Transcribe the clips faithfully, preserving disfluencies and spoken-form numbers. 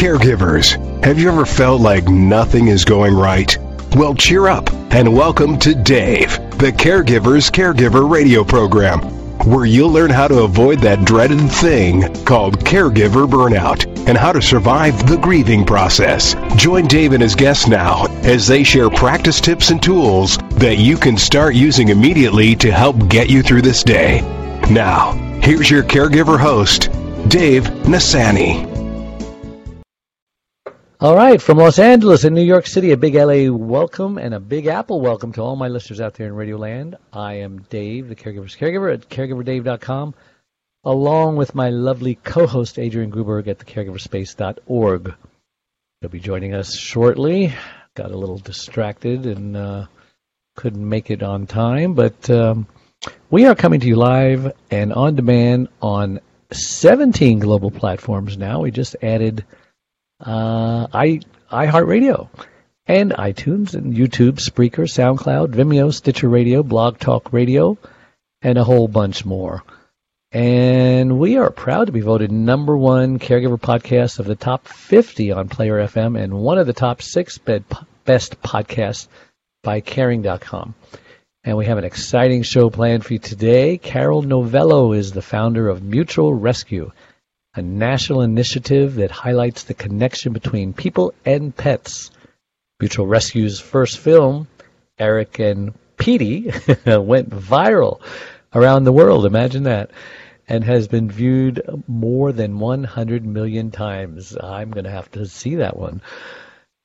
Caregivers, have you ever felt like nothing is going right? Well, cheer up and welcome to Dave, the Caregiver's Caregiver Radio Program, where you'll learn how to avoid that dreaded thing called caregiver burnout and how to survive the grieving process. Join Dave and his guests now as they share practice tips and tools that you can start using immediately to help get you through this day. Now, here's your caregiver host, Dave Nassani. All right, from Los Angeles and New York City, a big L A welcome and a big Apple welcome to all my listeners out there in Radio Land. I am Dave, the Caregiver's Caregiver at caregiver dave dot com, along with my lovely co-host, Adrienne Gruberg at the caregiver space dot org. She'll be joining us shortly. Got a little distracted and uh, couldn't make it on time, but um, we are coming to you live and on demand on seventeen global platforms now. We just added Uh, I iHeartRadio and iTunes and YouTube, Spreaker, SoundCloud, Vimeo, Stitcher Radio, Blog Talk Radio, and a whole bunch more. And we are proud to be voted number one caregiver podcast of the top fifty on Player F M and one of the top six best podcasts by caring dot com. And we have an exciting show planned for you today. Carol Novello is the founder of Mutual Rescue, a national initiative that highlights the connection between people and pets. Mutual Rescue's first film, Eric and Peety, went viral around the world, imagine that, and has been viewed more than one hundred million times. I'm going to have to see that one.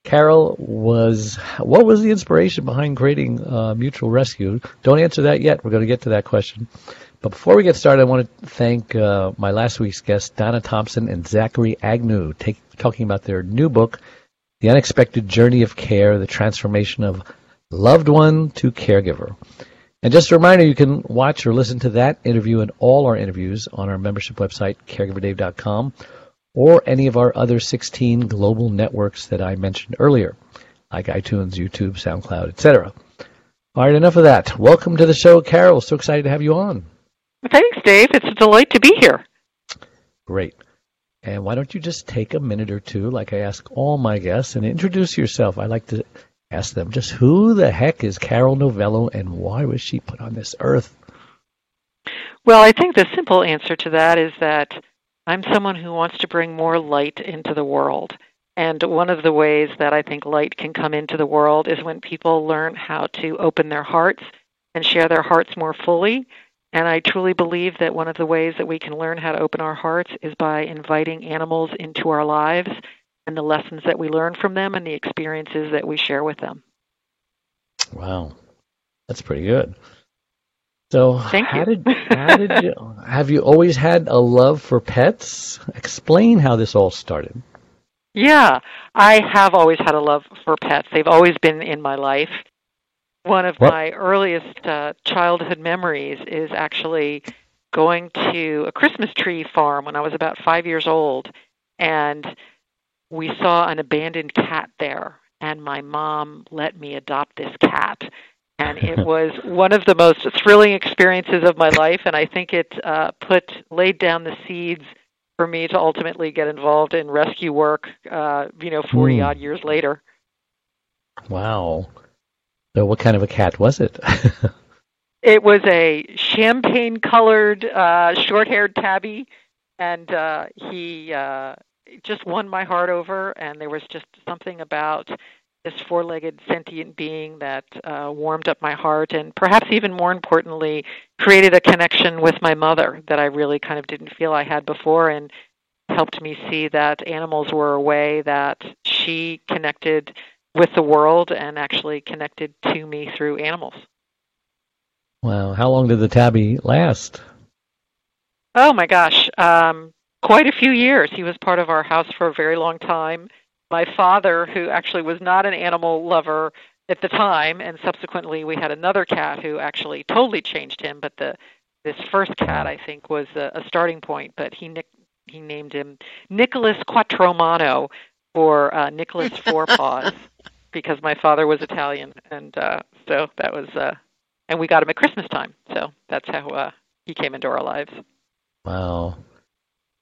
Carol, was, what was the inspiration behind creating uh, Mutual Rescue? Don't answer that yet. We're going to get to that question. But before we get started, I want to thank uh, my last week's guests, Donna Thompson and Zachary Agnew, take, talking about their new book, The Unexpected Journey of Care, the Transformation of Loved One to Caregiver. And just a reminder, you can watch or listen to that interview and all our interviews on our membership website, caregiver dave dot com, or any of our other sixteen global networks that I mentioned earlier, like iTunes, YouTube, SoundCloud, et cetera. All right, enough of that. Welcome to the show, Carol. So excited to have you on. Thanks, Dave. It's a delight to be here. Great. And why don't you just take a minute or two, like I ask all my guests, and introduce yourself. I like to ask them just who the heck is Carol Novello and why was she put on this earth? Well, I think the simple answer to that is that I'm someone who wants to bring more light into the world. And one of the ways that I think light can come into the world is when people learn how to open their hearts and share their hearts more fully. And I truly believe that one of the ways that we can learn how to open our hearts is by inviting animals into our lives and the lessons that we learn from them and the experiences that we share with them. Wow. That's pretty good. So Thank how, you. did, how did you, have you always had a love for pets? Explain how this all started. Yeah, I have always had a love for pets. They've always been in my life. One of what? my earliest uh, childhood memories is actually going to a Christmas tree farm when I was about five years old, and we saw an abandoned cat there, and my mom let me adopt this cat, and it was one of the most thrilling experiences of my life, and I think it uh, put laid down the seeds for me to ultimately get involved in rescue work, uh, you know, forty-odd mm. years later. Wow. So what kind of a cat was it? It was a champagne-colored, uh, short-haired tabby, and uh, he uh, just won my heart over, and there was just something about this four-legged sentient being that uh, warmed up my heart, and perhaps even more importantly, created a connection with my mother that I really kind of didn't feel I had before, and helped me see that animals were a way that she connected with the world and actually connected to me through animals. Wow. How long did the tabby last? Oh, my gosh. Um, quite a few years. He was part of our house for a very long time. My father, who actually was not an animal lover at the time, and subsequently we had another cat who actually totally changed him, but the this first cat, I think, was a, a starting point, but he he named him Nicholas Quattromano for uh, Nicholas Fourpaws. Because my father was Italian, and uh, so that was, uh, and we got him at Christmas time, so that's how uh, he came into our lives. Wow.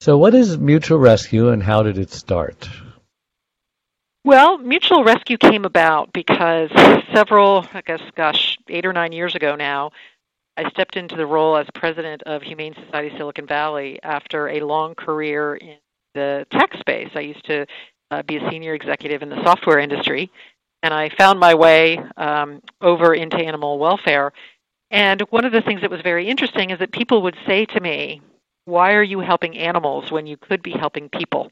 So what is Mutual Rescue, and how did it start? Well, Mutual Rescue came about because several, I guess, gosh, eight or nine years ago now, I stepped into the role as president of Humane Society Silicon Valley after a long career in the tech space. I used to uh, be a senior executive in the software industry, and I found my way um, over into animal welfare. And one of the things that was very interesting is that people would say to me, "Why are you helping animals when you could be helping people?"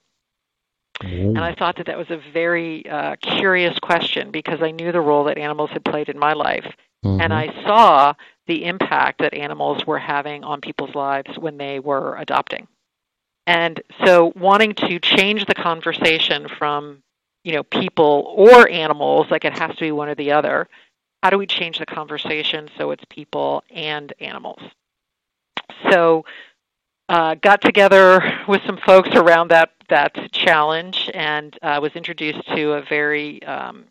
And I thought that that was a very uh, curious question because I knew the role that animals had played in my life. Mm-hmm. And I saw the impact that animals were having on people's lives when they were adopting. And so wanting to change the conversation from, you know, people or animals, like it has to be one or the other, how do we change the conversation so it's people and animals? So Uh, got together with some folks around that that challenge and uh, was introduced to a very um,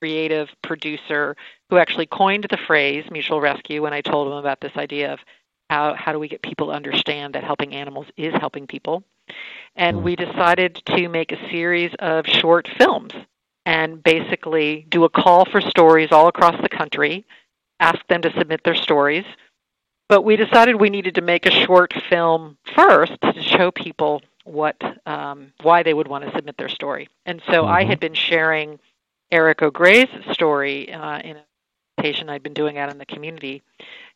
creative producer who actually coined the phrase mutual rescue when I told him about this idea of how, how do we get people to understand that helping animals is helping people. And we decided to make a series of short films and basically do a call for stories all across the country, ask them to submit their stories. But we decided we needed to make a short film first to show people what, um, why they would want to submit their story. And so mm-hmm. I had been sharing Eric O'Gray's story uh, in a presentation I'd been doing out in the community,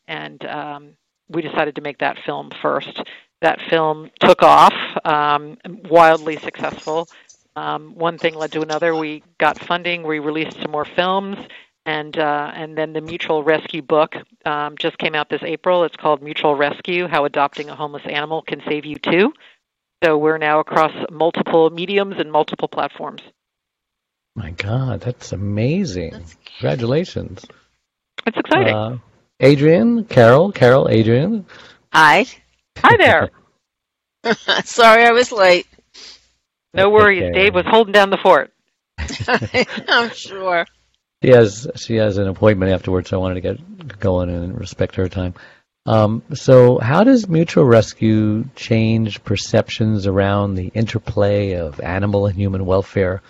and um, we decided to make that film first. That film took off, um, wildly successful. Um, one thing led to another. We got funding. We released some more films. And uh, and then the Mutual Rescue book um, just came out this April. It's called Mutual Rescue, How Adopting a Homeless Animal Can Save You Too. So we're now across multiple mediums and multiple platforms. My God, that's amazing. That's Congratulations. It's exciting. Uh, Adrienne, Carol, Carol, Adrienne. Hi. Hi there. Sorry I was late. No worries. Okay. Dave was holding down the fort. I'm sure. She has, she has an appointment afterwards, so I wanted to get going and respect her time. Um, so how does Mutual Rescue change perceptions around the interplay of animal and human welfare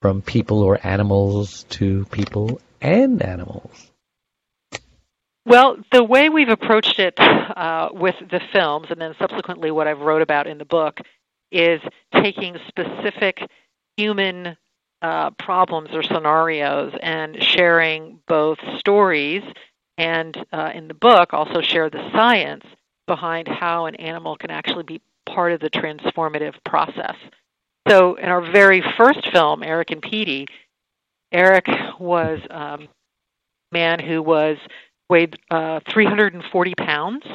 from people or animals to people and animals? Well, the way we've approached it uh, with the films and then subsequently what I've wrote about in the book is taking specific human Uh, problems or scenarios and sharing both stories and uh, in the book also share the science behind how an animal can actually be part of the transformative process. So in our very first film, Eric and Peety, Eric was um, a man who was weighed uh, three hundred forty pounds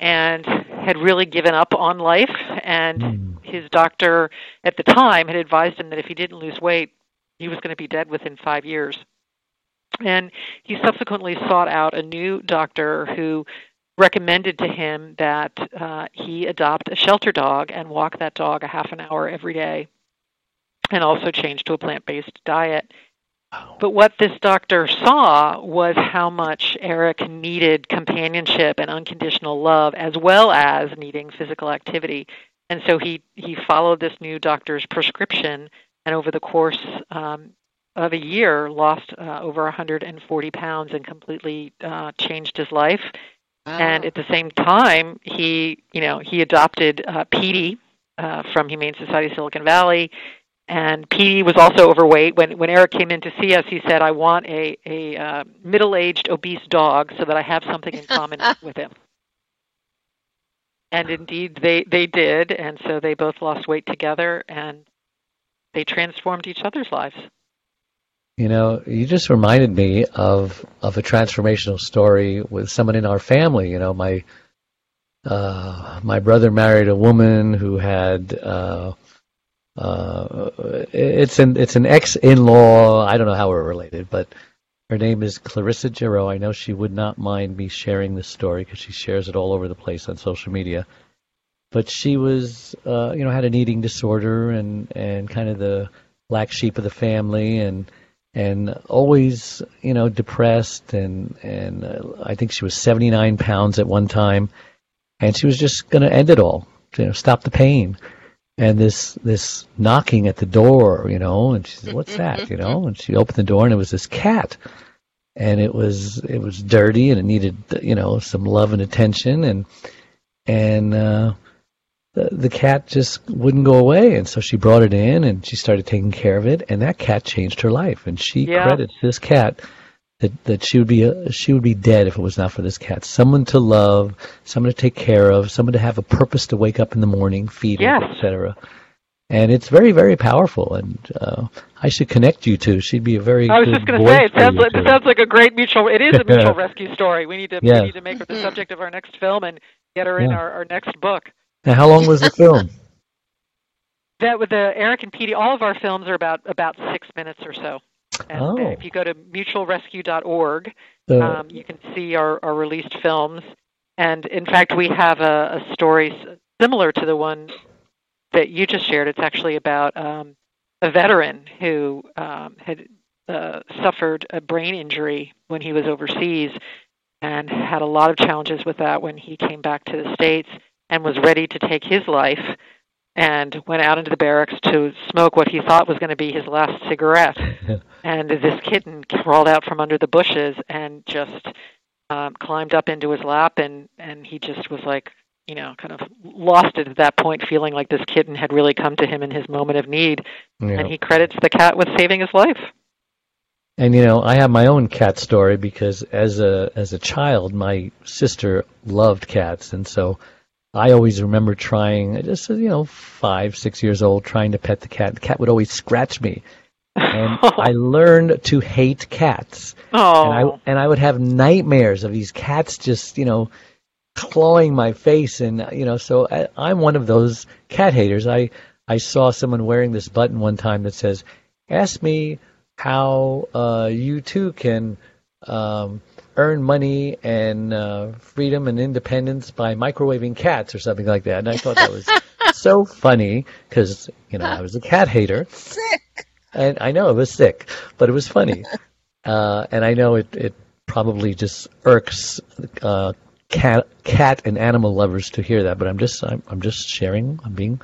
and had really given up on life, and his doctor at the time had advised him that if he didn't lose weight, he was going to be dead within five years. And he subsequently sought out a new doctor who recommended to him that uh, he adopt a shelter dog and walk that dog a half an hour every day, and also change to a plant-based diet. But what this doctor saw was how much Eric needed companionship and unconditional love, as well as needing physical activity. And so he, he followed this new doctor's prescription, and over the course um, of a year, lost uh, over one hundred forty pounds and completely uh, changed his life. Wow. And at the same time, he you know he adopted uh, Peety uh, from Humane Society Silicon Valley. And Peety was also overweight. When when Eric came in to see us, he said, I want a, a uh, middle-aged obese dog so that I have something in common with him. And indeed, they, they did. And so they both lost weight together, and they transformed each other's lives. You know, you just reminded me of, of a transformational story with someone in our family. You know, my, uh, my brother married a woman who had... Uh, Uh, it's an it's an ex-in-law. I don't know how we're related, but her name is Clarissa Giroux. I know she would not mind me sharing this story because she shares it all over the place on social media. But she was, uh, you know, had an eating disorder and, and kind of the black sheep of the family, and and always, you know, depressed. And and uh, I think she was seventy-nine pounds at one time, and she was just going to end it all, you know, stop the pain. and this this knocking at the door, you know, and she said, "What's that?" You know, and she opened the door, and it was this cat, and it was it was dirty, and it needed, you know, some love and attention, and and uh, the the cat just wouldn't go away, and so she brought it in, and she started taking care of it, and that cat changed her life, and she yeah. credits this cat. That, that she would be uh, she would be dead if it was not for this cat. Someone to love, someone to take care of, someone to have a purpose to wake up in the morning, feed yes. her, et cetera. And it's very, very powerful. And uh, I should connect you two. She'd be a very. I was good just going to say, it sounds like, it sounds like a great mutual. It is a mutual rescue story. We need to yes. we need to make her the subject of our next film and get her yeah. in our, our next book. Now, how long was the film? That with the Eric and Peety, all of our films are about about six minutes or so. And oh. if you go to mutual rescue dot org, so, um, you can see our, our released films. And, in fact, we have a, a story similar to the one that you just shared. It's actually about um, a veteran who um, had uh, suffered a brain injury when he was overseas and had a lot of challenges with that when he came back to the States and was ready to take his life and went out into the barracks to smoke what he thought was going to be his last cigarette. And this kitten crawled out from under the bushes and just um, climbed up into his lap, and, and he just was like, you know, kind of lost it at that point, feeling like this kitten had really come to him in his moment of need. Yeah. And he credits the cat with saving his life. And, you know, I have my own cat story because as a as a child, my sister loved cats, and so I always remember trying, just, you know, five, six years old, trying to pet the cat. The cat would always scratch me. And oh. I learned to hate cats. Oh. And I, and I would have nightmares of these cats just, you know, clawing my face. And, you know, so I, I'm one of those cat haters. I, I saw someone wearing this button one time that says, ask me how uh, you too can um, earn money and uh, freedom and independence by microwaving cats or something like that. And I thought that was so funny because, you know, I was a cat hater. Sick. And I know it was sick, but it was funny. Uh, and I know it, it probably just irks uh, cat cat and animal lovers to hear that, but I'm just I'm, I'm just sharing. I'm being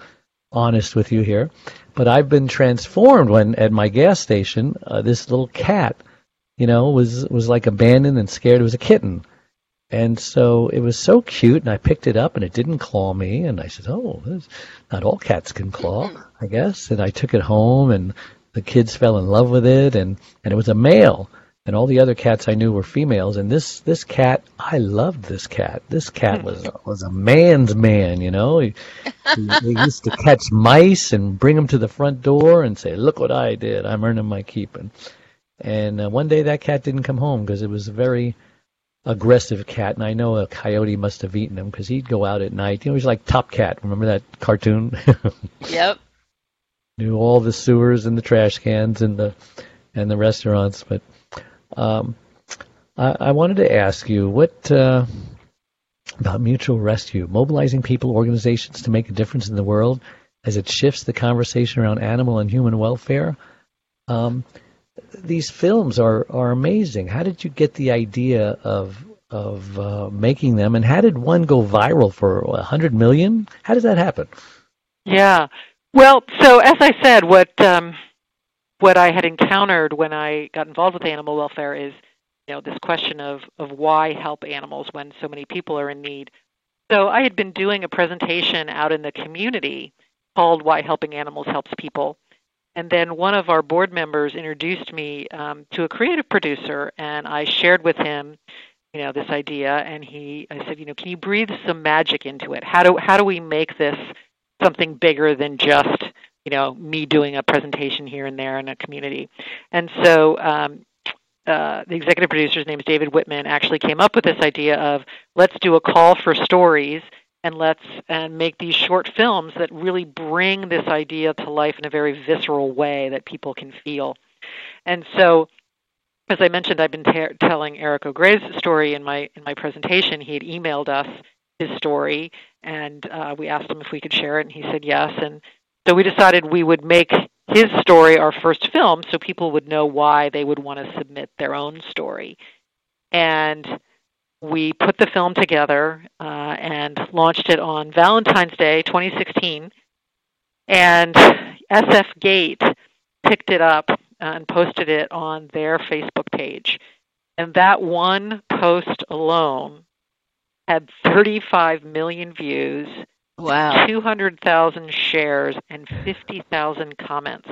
honest with you here. But I've been transformed when at my gas station, uh, this little cat, you know, was was like abandoned and scared. It was a kitten. And so it was so cute, and I picked it up, and it didn't claw me. And I said, oh, not all cats can claw, I guess. And I took it home, and the kids fell in love with it, and, and it was a male. And all the other cats I knew were females. And this, this cat, I loved this cat. This cat was was a man's man, you know. He, he, he used to catch mice and bring them to the front door and say, look what I did. I'm earning my keep. And, and uh, one day that cat didn't come home because it was a very aggressive cat. And I know a coyote must have eaten him because he'd go out at night. You know, he's like Top Cat. Remember that cartoon? Yep. Knew all the sewers and the trash cans and the and the restaurants, but um, I, I wanted to ask you what uh, about Mutual Rescue, mobilizing people, organizations to make a difference in the world as it shifts the conversation around animal and human welfare. Um, these films are, are amazing. How did you get the idea of of uh, making them, and how did one go viral for a hundred million? How does that happen? Yeah. Well, so as I said, what um, what I had encountered when I got involved with animal welfare is, you know, this question of, of why help animals when so many people are in need. So I had been doing a presentation out in the community called "Why Helping Animals Helps People," and then one of our board members introduced me um, to a creative producer, and I shared with him, you know, this idea, and he, I said, you know, can you breathe some magic into it? How do how do we make this something bigger than just, you know, me doing a presentation here and there in a community? And so um, uh, the executive producer's name is David Whitman, actually came up with this idea of let's do a call for stories and let's and make these short films that really bring this idea to life in a very visceral way that people can feel. And so, as I mentioned, I've been ter- telling Eric O'Gray's story in my in my presentation. He had emailed us his story, and uh, we asked him if we could share it, and he said yes. And so we decided we would make his story our first film so people would know why they would want to submit their own story. And we put the film together uh, and launched it on Valentine's Day twenty sixteen, And S F Gate picked it up and posted it on their Facebook page. And that one post alone had thirty-five million views, wow, two hundred thousand shares, and fifty thousand comments.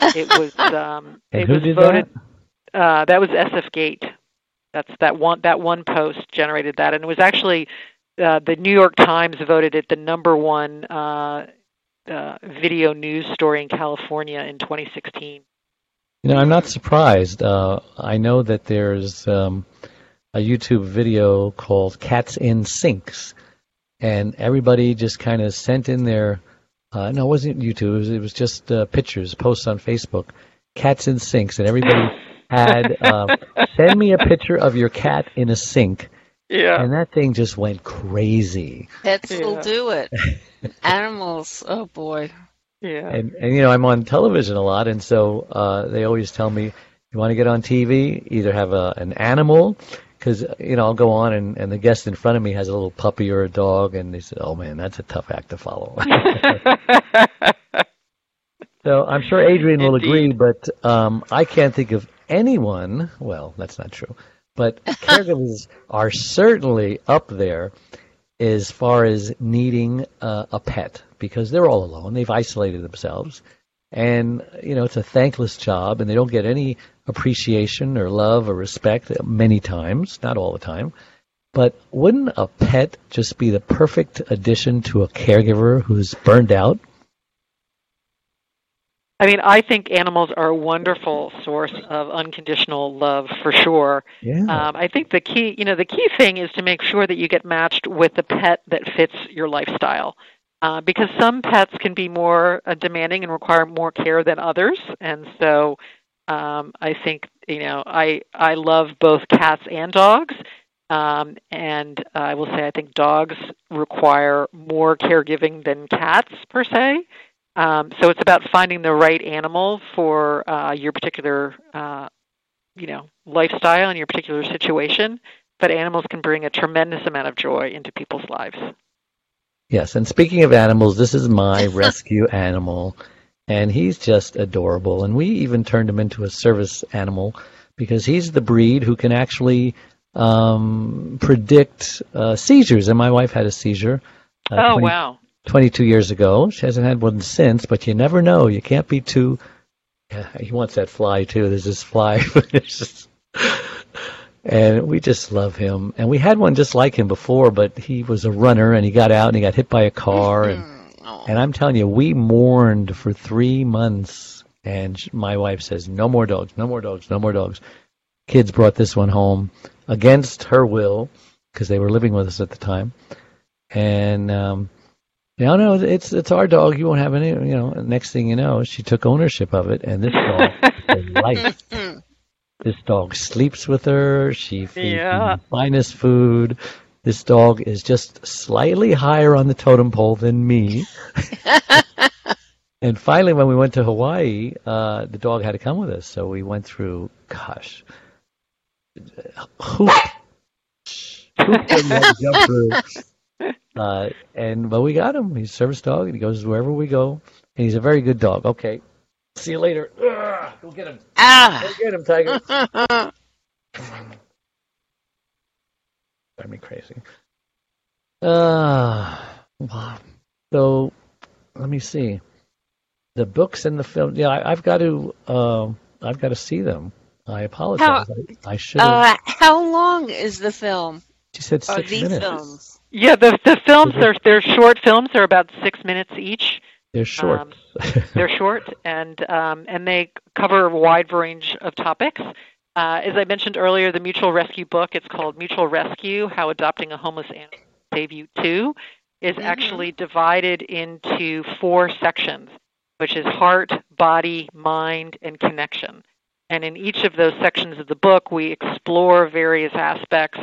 It was um, it was voted. That? Uh, that was S F Gate. That's that one. That one post generated that, and it was actually uh, the New York Times voted it the number one uh, uh, video news story in California in twenty sixteen. You know, I'm not surprised. Uh, I know that there's um, a YouTube video called Cats in Sinks, and everybody just kind of sent in their, uh, no, it wasn't YouTube, it was, it was just uh, pictures, posts on Facebook, Cats in Sinks, and everybody had, uh, send me a picture of your cat in a sink. Yeah. And that thing just went crazy. Pets yeah. will do it. Animals, oh boy. Yeah, and, and you know, I'm on television a lot, and so uh, they always tell me, you want to get on T V, either have a, an animal, because, you know, I'll go on and, and the guest in front of me has a little puppy or a dog, and they said, oh man, that's a tough act to follow. So I'm sure Adrienne will agree, but um, I can't think of anyone, well, that's not true, but caregivers are certainly up there as far as needing uh, a pet, because they're all alone. They've isolated themselves. And, you know, it's a thankless job, and they don't get any appreciation or love or respect many times, not all the time. But wouldn't a pet just be the perfect addition to a caregiver who's burned out? I mean, I think animals are a wonderful source of unconditional love, for sure. Yeah. Um, I think the key, you know, the key thing is to make sure that you get matched with the pet that fits your lifestyle. Uh, because some pets can be more uh, demanding and require more care than others. And so um, I think, you know, I I love both cats and dogs. Um, and uh, I will say I think dogs require more caregiving than cats, per se. Um, so it's about finding the right animal for uh, your particular, uh, you know, lifestyle and your particular situation. But animals can bring a tremendous amount of joy into people's lives. Yes, and speaking of animals, this is my rescue animal, and he's just adorable. And we even turned him into a service animal because he's the breed who can actually um, predict uh, seizures. And my wife had a seizure uh, oh, twenty, wow. twenty-two years ago. She hasn't had one since, but you never know. You can't be too – he wants that fly too. There's this fly. And we just love him. And we had one just like him before, but he was a runner, and he got out, and he got hit by a car. And, and I'm telling you, we mourned for three months. And my wife says, no more dogs, no more dogs, no more dogs. Kids brought this one home against her will because they were living with us at the time. And, um, no, no, it's it's our dog. You won't have any, you know. Next thing you know, she took ownership of it, and this dog is life. This dog sleeps with her. She feeds yeah. him the finest food. This dog is just slightly higher on the totem pole than me. And finally, when we went to Hawaii, uh, the dog had to come with us. So we went through, gosh, hoop, hoop and jump through. Uh, and but we got him. He's a service dog, and he goes wherever we go. And he's a very good dog. Okay. See you later. Ugh, go get him. Ah. Go get him, Tiger. Drive me crazy. Uh, wow. So, let me see. The books and the film. Yeah, I, I've got to. Uh, I've got to see them. I apologize. How, I, I should. Uh, how long is the film? She said six these minutes. Films? Yeah, the the films are they're short films. They're about six minutes each. They're short. Um, they're short, and um, and they cover a wide range of topics. Uh, as I mentioned earlier, the Mutual Rescue book, it's called Mutual Rescue, How Adopting a Homeless Animal Will Save You Too, is mm-hmm. actually divided into four sections, which is heart, body, mind, and connection. And in each of those sections of the book, we explore various aspects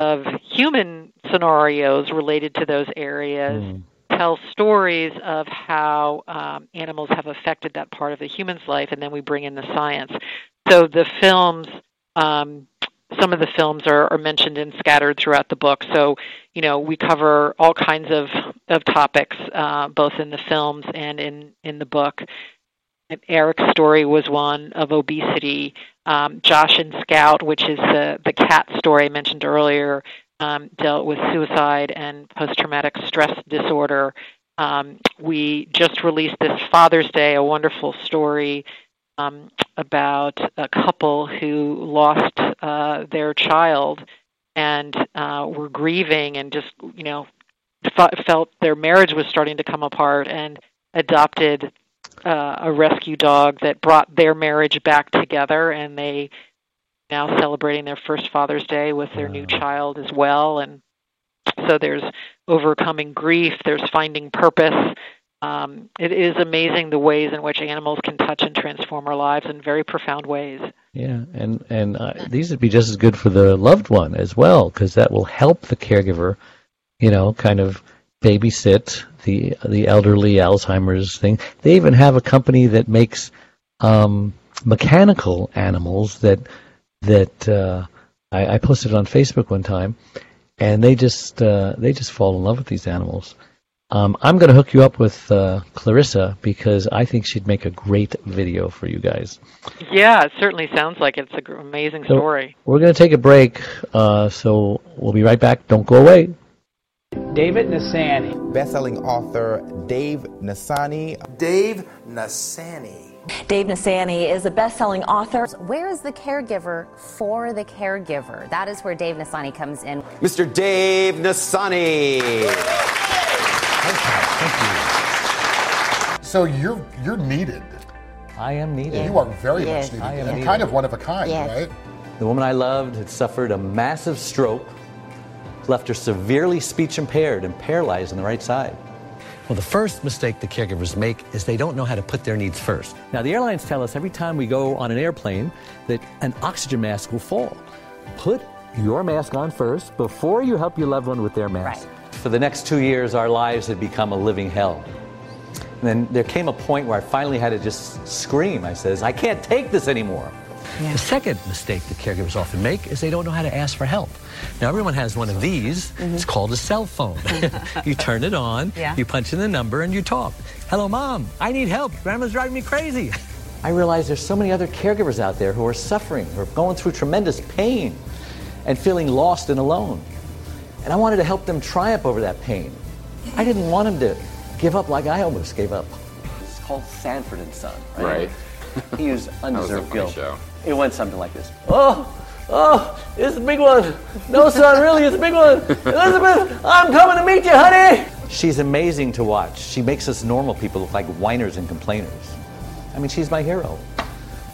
of human scenarios related to those areas, mm. tell stories of how um, animals have affected that part of the human's life, and then we bring in the science. So the films um, some of the films are, are mentioned and scattered throughout the book. So, you know, we cover all kinds of, of topics, uh, both in the films and in, in the book. And Eric's story was one of obesity. Um, Josh and Scout, which is the, the cat story I mentioned earlier, um, dealt with suicide and post-traumatic stress disorder. Um, we just released this Father's Day, a wonderful story um, about a couple who lost uh, their child and uh, were grieving and just, you know, f- felt their marriage was starting to come apart and adopted uh, a rescue dog that brought their marriage back together. And they now celebrating their first Father's Day with their new child as well. And so there's overcoming grief, there's finding purpose. Um, it is amazing the ways in which animals can touch and transform our lives in very profound ways. Yeah, and, and uh, these would be just as good for the loved one as well, because that will help the caregiver, you know, kind of babysit the the elderly, Alzheimer's thing. They even have a company that makes um, mechanical animals that, that uh, I, I posted on Facebook one time. And they just uh, they just fall in love with these animals. Um, I'm going to hook you up with uh, Clarissa because I think she'd make a great video for you guys. Yeah, it certainly sounds like it's an amazing so story. We're going to take a break, uh, so we'll be right back. Don't go away. David Nassani. Best-selling author Dave Nassani. Dave Nassani. Dave Nassani is a best-selling author. Where is the caregiver for the caregiver? That is where Dave Nassani comes in. Mister Dave Nassani. Thank you. Thank you. So you're you're needed. I am needed. Yeah. You are very yes. much needed. I am and needed. Kind of one of a kind, yes. right? The woman I loved had suffered a massive stroke, left her severely speech impaired and paralyzed on the right side. Well, the first mistake the caregivers make is they don't know how to put their needs first. Now, the airlines tell us every time we go on an airplane that an oxygen mask will fall. Put your mask on first before you help your loved one with their mask. Right. For the next two years, our lives had become a living hell. And then there came a point where I finally had to just scream. I says, I can't take this anymore. Yeah. The second mistake that caregivers often make is they don't know how to ask for help. Now, everyone has one of these. Mm-hmm. It's called a cell phone. You turn it on, yeah. you punch in the number, and you talk. Hello, Mom. I need help. Grandma's driving me crazy. I realize there's so many other caregivers out there who are suffering, who are going through tremendous pain and feeling lost and alone. And I wanted to help them triumph over that pain. I didn't want them to give up like I almost gave up. It's called Sanford and Son, right? Right. He used undeserved guilt. Show. It went something like this. Oh, oh, it's a big one. No, son, really, it's a big one. Elizabeth, I'm coming to meet you, honey. She's amazing to watch. She makes us normal people look like whiners and complainers. I mean, she's my hero.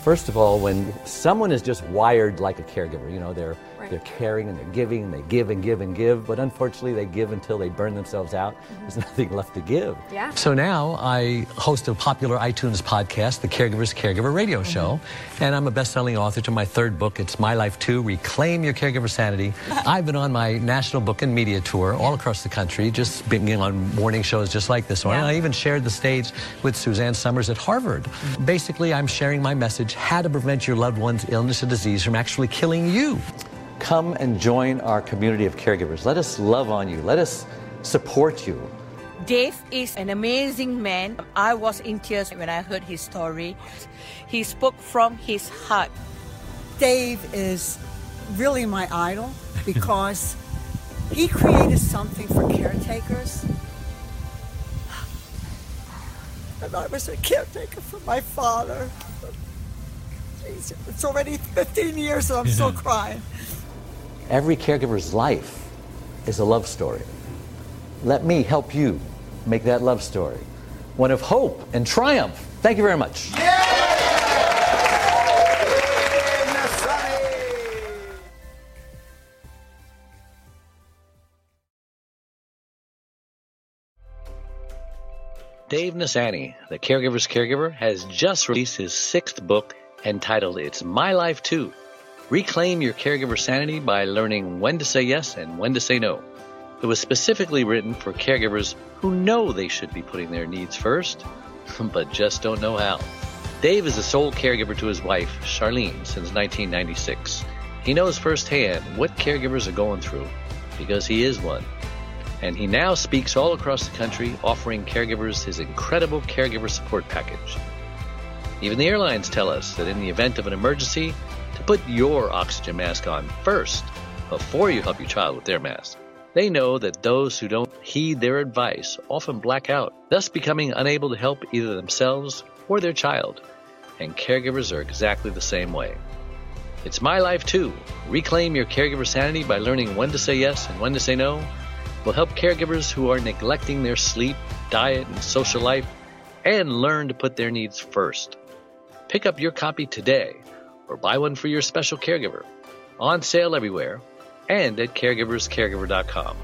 First of all, when someone is just wired like a caregiver, you know, they're right. they're caring and they're giving, and they give and give and give, but unfortunately they give until they burn themselves out. Mm-hmm. There's nothing left to give. Yeah. So now I host a popular iTunes podcast, The Caregiver's Caregiver Radio Show, mm-hmm. and I'm a best-selling author to my third book. It's My Life Too, Reclaim Your Caregiver Sanity. I've been on my national book and media tour all across the country, just being on morning shows just like this one. Yeah. I even shared the stage with Suzanne Summers at Harvard. Mm-hmm. Basically, I'm sharing my message how to prevent your loved one's illness or disease from actually killing you. Come and join our community of caregivers. Let us love on you. Let us support you. Dave is an amazing man. I was in tears when I heard his story. He spoke from his heart. Dave is really my idol because he created something for caretakers. And I was a caretaker for my father. It's already fifteen years and I'm yeah. still crying. Every caregiver's life is a love story. Let me help you make that love story one of hope and triumph. Thank you very much. Yeah! Dave Nassani, The Caregiver's Caregiver, has just released his sixth book, entitled It's My Life Too, Reclaim Your Caregiver Sanity by Learning When to Say Yes and When to Say No. It was specifically written for caregivers who know they should be putting their needs first, but just don't know how. Dave is the sole caregiver to his wife, Charlene, since nineteen ninety-six. He knows firsthand what caregivers are going through because he is one. And he now speaks all across the country, offering caregivers his incredible caregiver support package. Even the airlines tell us that in the event of an emergency, to put your oxygen mask on first before you help your child with their mask. They know that those who don't heed their advice often black out, thus becoming unable to help either themselves or their child. And caregivers are exactly the same way. It's my life too. Reclaim your caregiver sanity by learning when to say yes and when to say no. Will help caregivers who are neglecting their sleep, diet, and social life, and learn to put their needs first. Pick up your copy today, or buy one for your special caregiver. On sale everywhere, and at caregivers caregiver dot com.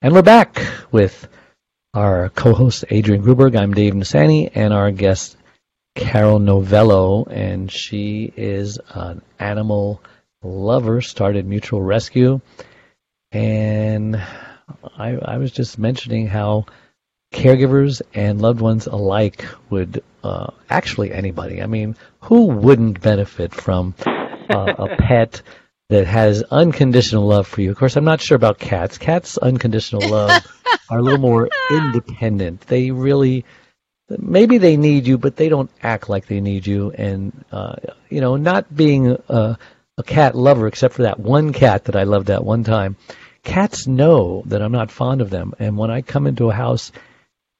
And we're back with our co-host, Adrienne Gruberg. I'm Dave Nassani, and our guest, Carol Novello, and she is an animal lover, started Mutual Rescue. And I, I was just mentioning how caregivers and loved ones alike would, uh, actually anybody, I mean, who wouldn't benefit from uh, a pet that has unconditional love for you? Of course, I'm not sure about cats. Cats' unconditional love are a little more independent. They really, maybe they need you, but they don't act like they need you. And, uh, you know, not being uh, a cat lover, except for that one cat that I loved at one time, cats know that I'm not fond of them. And when I come into a house,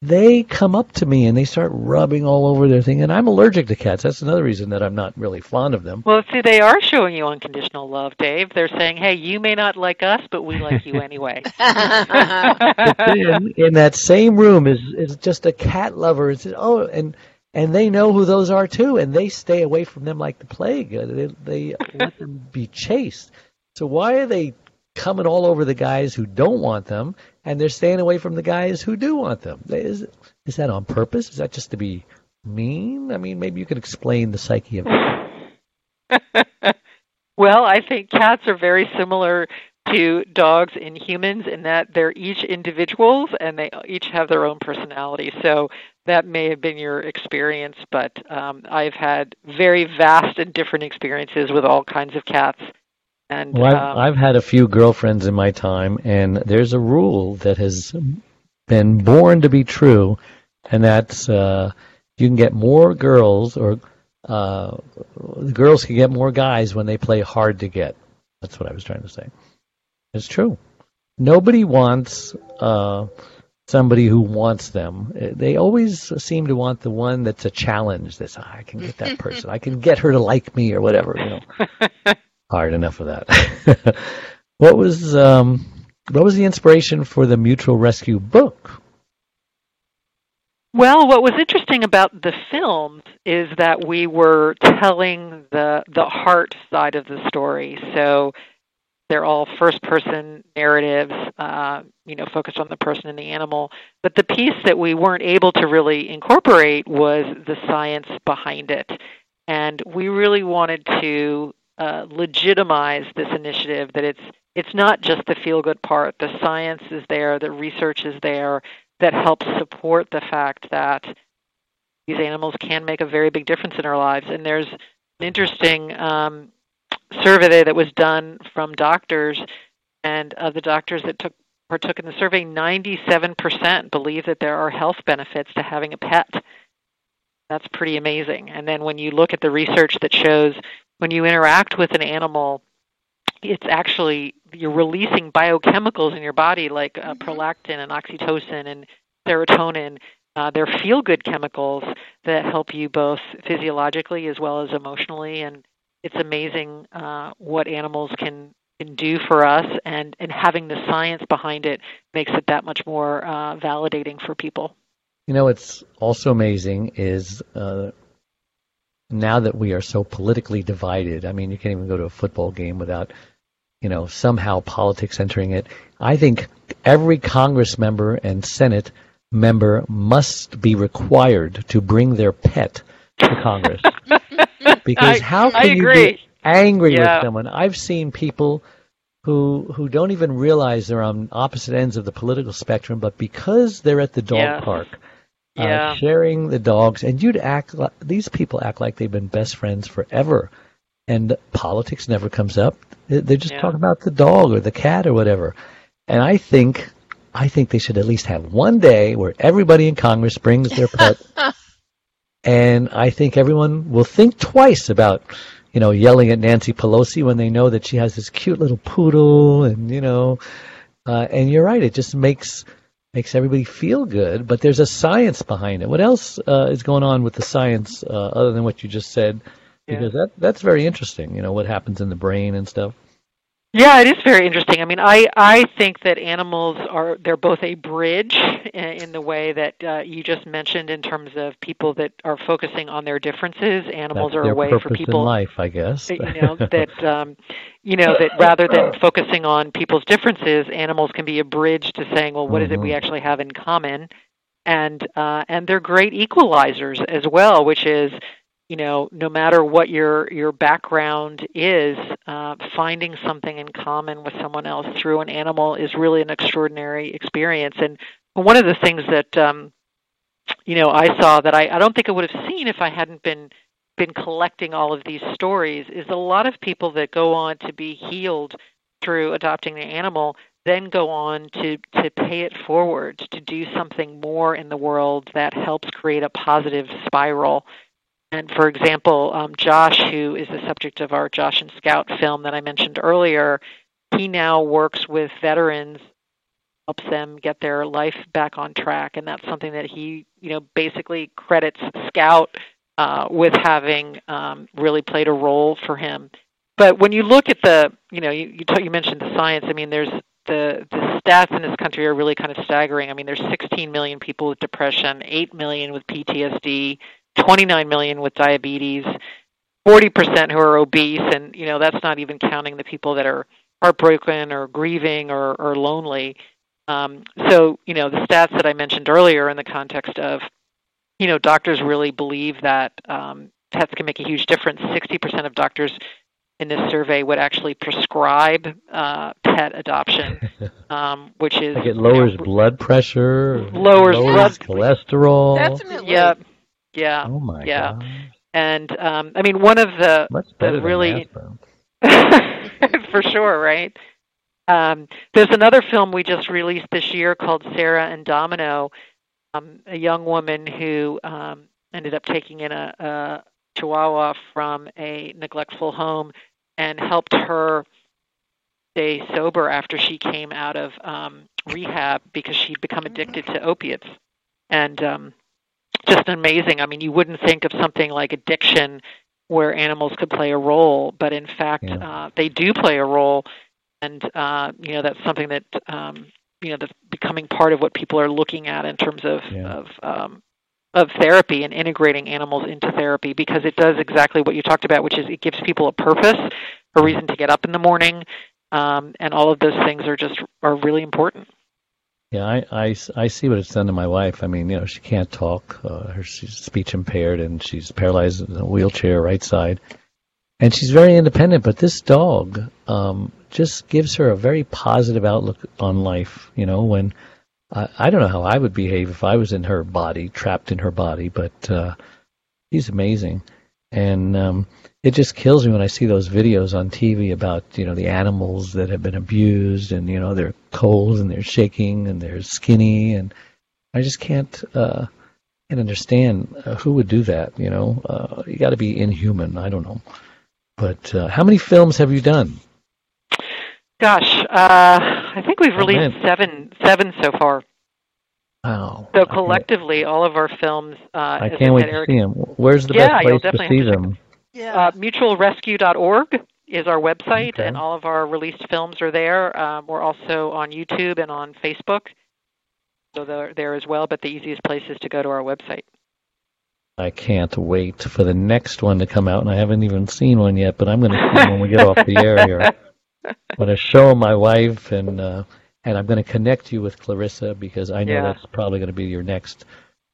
they come up to me and they start rubbing all over their thing. And I'm allergic to cats. That's another reason that I'm not really fond of them. Well, see, they are showing you unconditional love, Dave. They're saying, hey, you may not like us, but we like you anyway. But then, in that same room is, is just a cat lover. It's, oh, and and they know who those are, too. And they stay away from them like the plague. They, they let them be chased. So why are they coming all over the guys who don't want them, and they're staying away from the guys who do want them? Is, is that on purpose? Is that just to be mean? I mean, maybe you could explain the psyche of it. Well, I think cats are very similar to dogs and humans in that they're each individuals and they each have their own personality. So that may have been your experience, but um, I've had very vast and different experiences with all kinds of cats. And, well, I've, um, I've had a few girlfriends in my time, and there's a rule that has been born to be true, and that's uh, you can get more girls, or uh, the girls can get more guys when they play hard to get. That's what I was trying to say. It's true. Nobody wants uh, somebody who wants them. They always seem to want the one that's a challenge. That's, ah, I can get that person. I can get her to like me or whatever, you know. Hard enough of that. What was um, what was the inspiration for the Mutual Rescue book? Well, what was interesting about the films is that we were telling the the heart side of the story. So they're all first person narratives, uh, you know, focused on the person and the animal. But the piece that we weren't able to really incorporate was the science behind it, and we really wanted to Uh, legitimize this initiative, that it's it's not just the feel-good part. The science is there, the research is there that helps support the fact that these animals can make a very big difference in our lives. And there's an interesting um, survey that was done from doctors, and of the doctors that took partook in the survey, ninety-seven percent believe that there are health benefits to having a pet. That's pretty amazing. And then when you look at the research that shows when you interact with an animal, it's actually, you're releasing biochemicals in your body like uh, prolactin and oxytocin and serotonin. Uh, they're feel-good chemicals that help you both physiologically as well as emotionally. And it's amazing uh, what animals can, can do for us. And, and having the science behind it makes it that much more uh, validating for people. You know, it's also amazing is... Uh... Now that we are so politically divided, I mean, you can't even go to a football game without, you know, somehow politics entering it. I think every Congress member and Senate member must be required to bring their pet to Congress. Because I, how can I you agree. be angry yeah. with someone? I've seen people who who don't even realize they're on opposite ends of the political spectrum, but because they're at the dog yeah. park, Uh, yeah. sharing the dogs, and you'd act like, these people act like they've been best friends forever. and politics never comes up. They just yeah. talk about the dog or the cat or whatever. And I think I think they should at least have one day where everybody in Congress brings their pet. And I think everyone will think twice about, you know, yelling at Nancy Pelosi when they know that she has this cute little poodle. And, you know, uh, and you're right. It just makes makes everybody feel good. But there's a science behind it. What else uh, is going on with the science uh, other than what you just said? Because yeah. that that's very interesting, you know, what happens in the brain and stuff. Yeah, it is very interesting. I mean, I, I think that animals are, they're both a bridge in the way that uh, you just mentioned in terms of people that are focusing on their differences. Animals That's are a way for people in life, I guess. You know, that, um, you know, that rather than focusing on people's differences, animals can be a bridge to saying, well, what mm-hmm. is it we actually have in common? And, uh, and they're great equalizers as well, which is, you know, no matter what your your background is, uh, finding something in common with someone else through an animal is really an extraordinary experience. And one of the things that, um, you know, I saw that I, I don't think I would have seen if I hadn't been been collecting all of these stories is a lot of people that go on to be healed through adopting the animal then go on to, to pay it forward, to do something more in the world that helps create a positive spiral. And, for example, um, Josh, who is the subject of our Josh and Scout film that I mentioned earlier, he now works with veterans, helps them get their life back on track. And that's something that he, you know, basically credits Scout uh, with having um, really played a role for him. But when you look at the, you know, you, you, t- you mentioned the science. I mean, there's the, the stats in this country are really kind of staggering. I mean, there's sixteen million people with depression, eight million with P T S D, twenty-nine million with diabetes, forty percent who are obese, and you know that's not even counting the people that are heartbroken or grieving or, or lonely. Um, so you know the stats that I mentioned earlier in the context of, you know, doctors really believe that um, pets can make a huge difference. sixty percent of doctors in this survey would actually prescribe uh, pet adoption, um, which is like it lowers you know, blood pressure, lowers, lowers blood cholesterol. Definitely. Yep. Yeah, oh my yeah, God. And um, I mean, one of the, the really, for sure, right? Um, there's another film we just released this year called Sarah and Domino, um, a young woman who um, ended up taking in a, a Chihuahua from a neglectful home and helped her stay sober after she came out of um, rehab because she'd become addicted to opiates. And um just amazing. I mean, you wouldn't think of something like addiction where animals could play a role, but in fact, yeah. uh, they do play a role. And, uh, you know, that's something that, um, you know, that's becoming part of what people are looking at in terms of yeah. of, um, of therapy and integrating animals into therapy, because it does exactly what you talked about, which is it gives people a purpose, a reason to get up in the morning. Um, and all of those things are just are really important. Yeah, I, I, I see what it's done to my wife. I mean, you know, she can't talk. Uh, her, she's speech impaired, and she's paralyzed in a wheelchair, right side. And she's very independent, but this dog um, just gives her a very positive outlook on life. You know, when I, I don't know how I would behave if I was in her body, trapped in her body, but uh, she's amazing. And um, it just kills me when I see those videos on T V about, you know, the animals that have been abused and, you know, they're cold and they're shaking and they're skinny. And I just can't, uh, can't understand uh, who would do that, you know. Uh, you got to be inhuman. I don't know. But uh, how many films have you done? Gosh, uh, I think we've released oh, seven, seven so far. Wow. So collectively, all of our films. Uh, I can't wait to Eric, see them. Where's the yeah, best place to see them? Yeah. Uh, mutual rescue dot org is our website, okay. And all of our released films are there. Um, we're also on YouTube and on Facebook, so they're there as well. But the easiest place is to go to our website. I can't wait for the next one to come out, and I haven't even seen one yet. But I'm going to see when we get off the air here. I'm going to show my wife and. Uh, And I'm going to connect you with Clarissa because I know yeah. that's probably going to be your next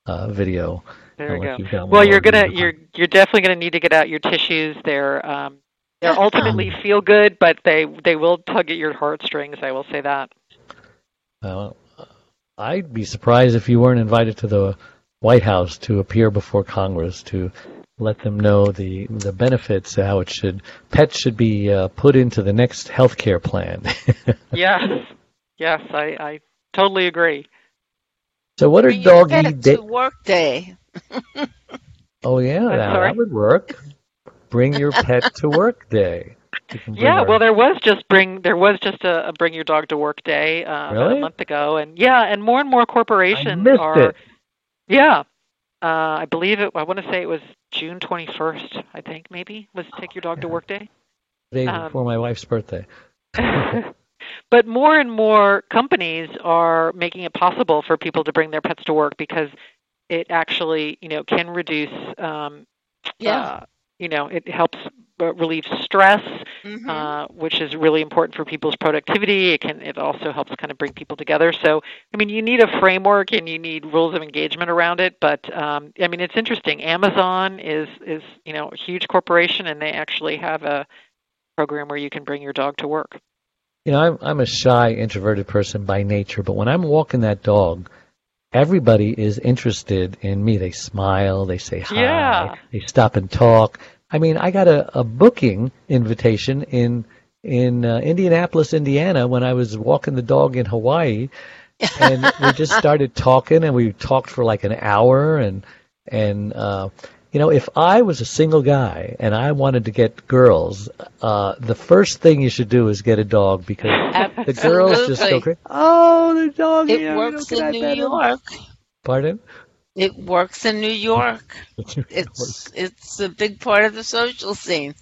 uh, video. There we go. Well, you're gonna you're you're definitely going to need to get out your tissues. They're um, they're ultimately feel good, but they they will tug at your heartstrings. I will say that. Uh, I'd be surprised if you weren't invited to the White House to appear before Congress to let them know the, the benefits, how it should, pets should be uh, put into the next healthcare plan. Yes, yes, I, I totally agree. So what are doggy days? Work day. Oh yeah, now, that would work. Bring your pet to work day. Yeah, well, there was just bring there was just a, a bring your dog to work day uh, really? about a month ago, and yeah, and more and more corporations I missed are. It. Yeah, uh, I believe it. I want to say it was June twenty-first. I think maybe was take your dog to work day. Day um, before my wife's birthday. But more and more companies are making it possible for people to bring their pets to work because it actually, you know, can reduce. Um, yeah. Uh, you know, it helps relieve stress, mm-hmm. uh, which is really important for people's productivity. It can. It also helps kind of bring people together. So, I mean, you need a framework and you need rules of engagement around it. But, um, I mean, it's interesting. Amazon is, is, you know, a huge corporation, and they actually have a program where you can bring your dog to work. You know, I'm, I'm a shy, introverted person by nature, but when I'm walking that dog, everybody is interested in me. They smile, they say hi, yeah. they stop and talk. I mean, I got a, a booking invitation in in uh, Indianapolis, Indiana, when I was walking the dog in Hawaii, and we just started talking, and we talked for like an hour, and and uh, you know, if I was a single guy and I wanted to get girls, uh, the first thing you should do is get a dog because Absolutely. the girls just go crazy. Oh, the dog! It yeah, works in New better. York. Pardon? It works in New York. It's it's a big part of the social scene.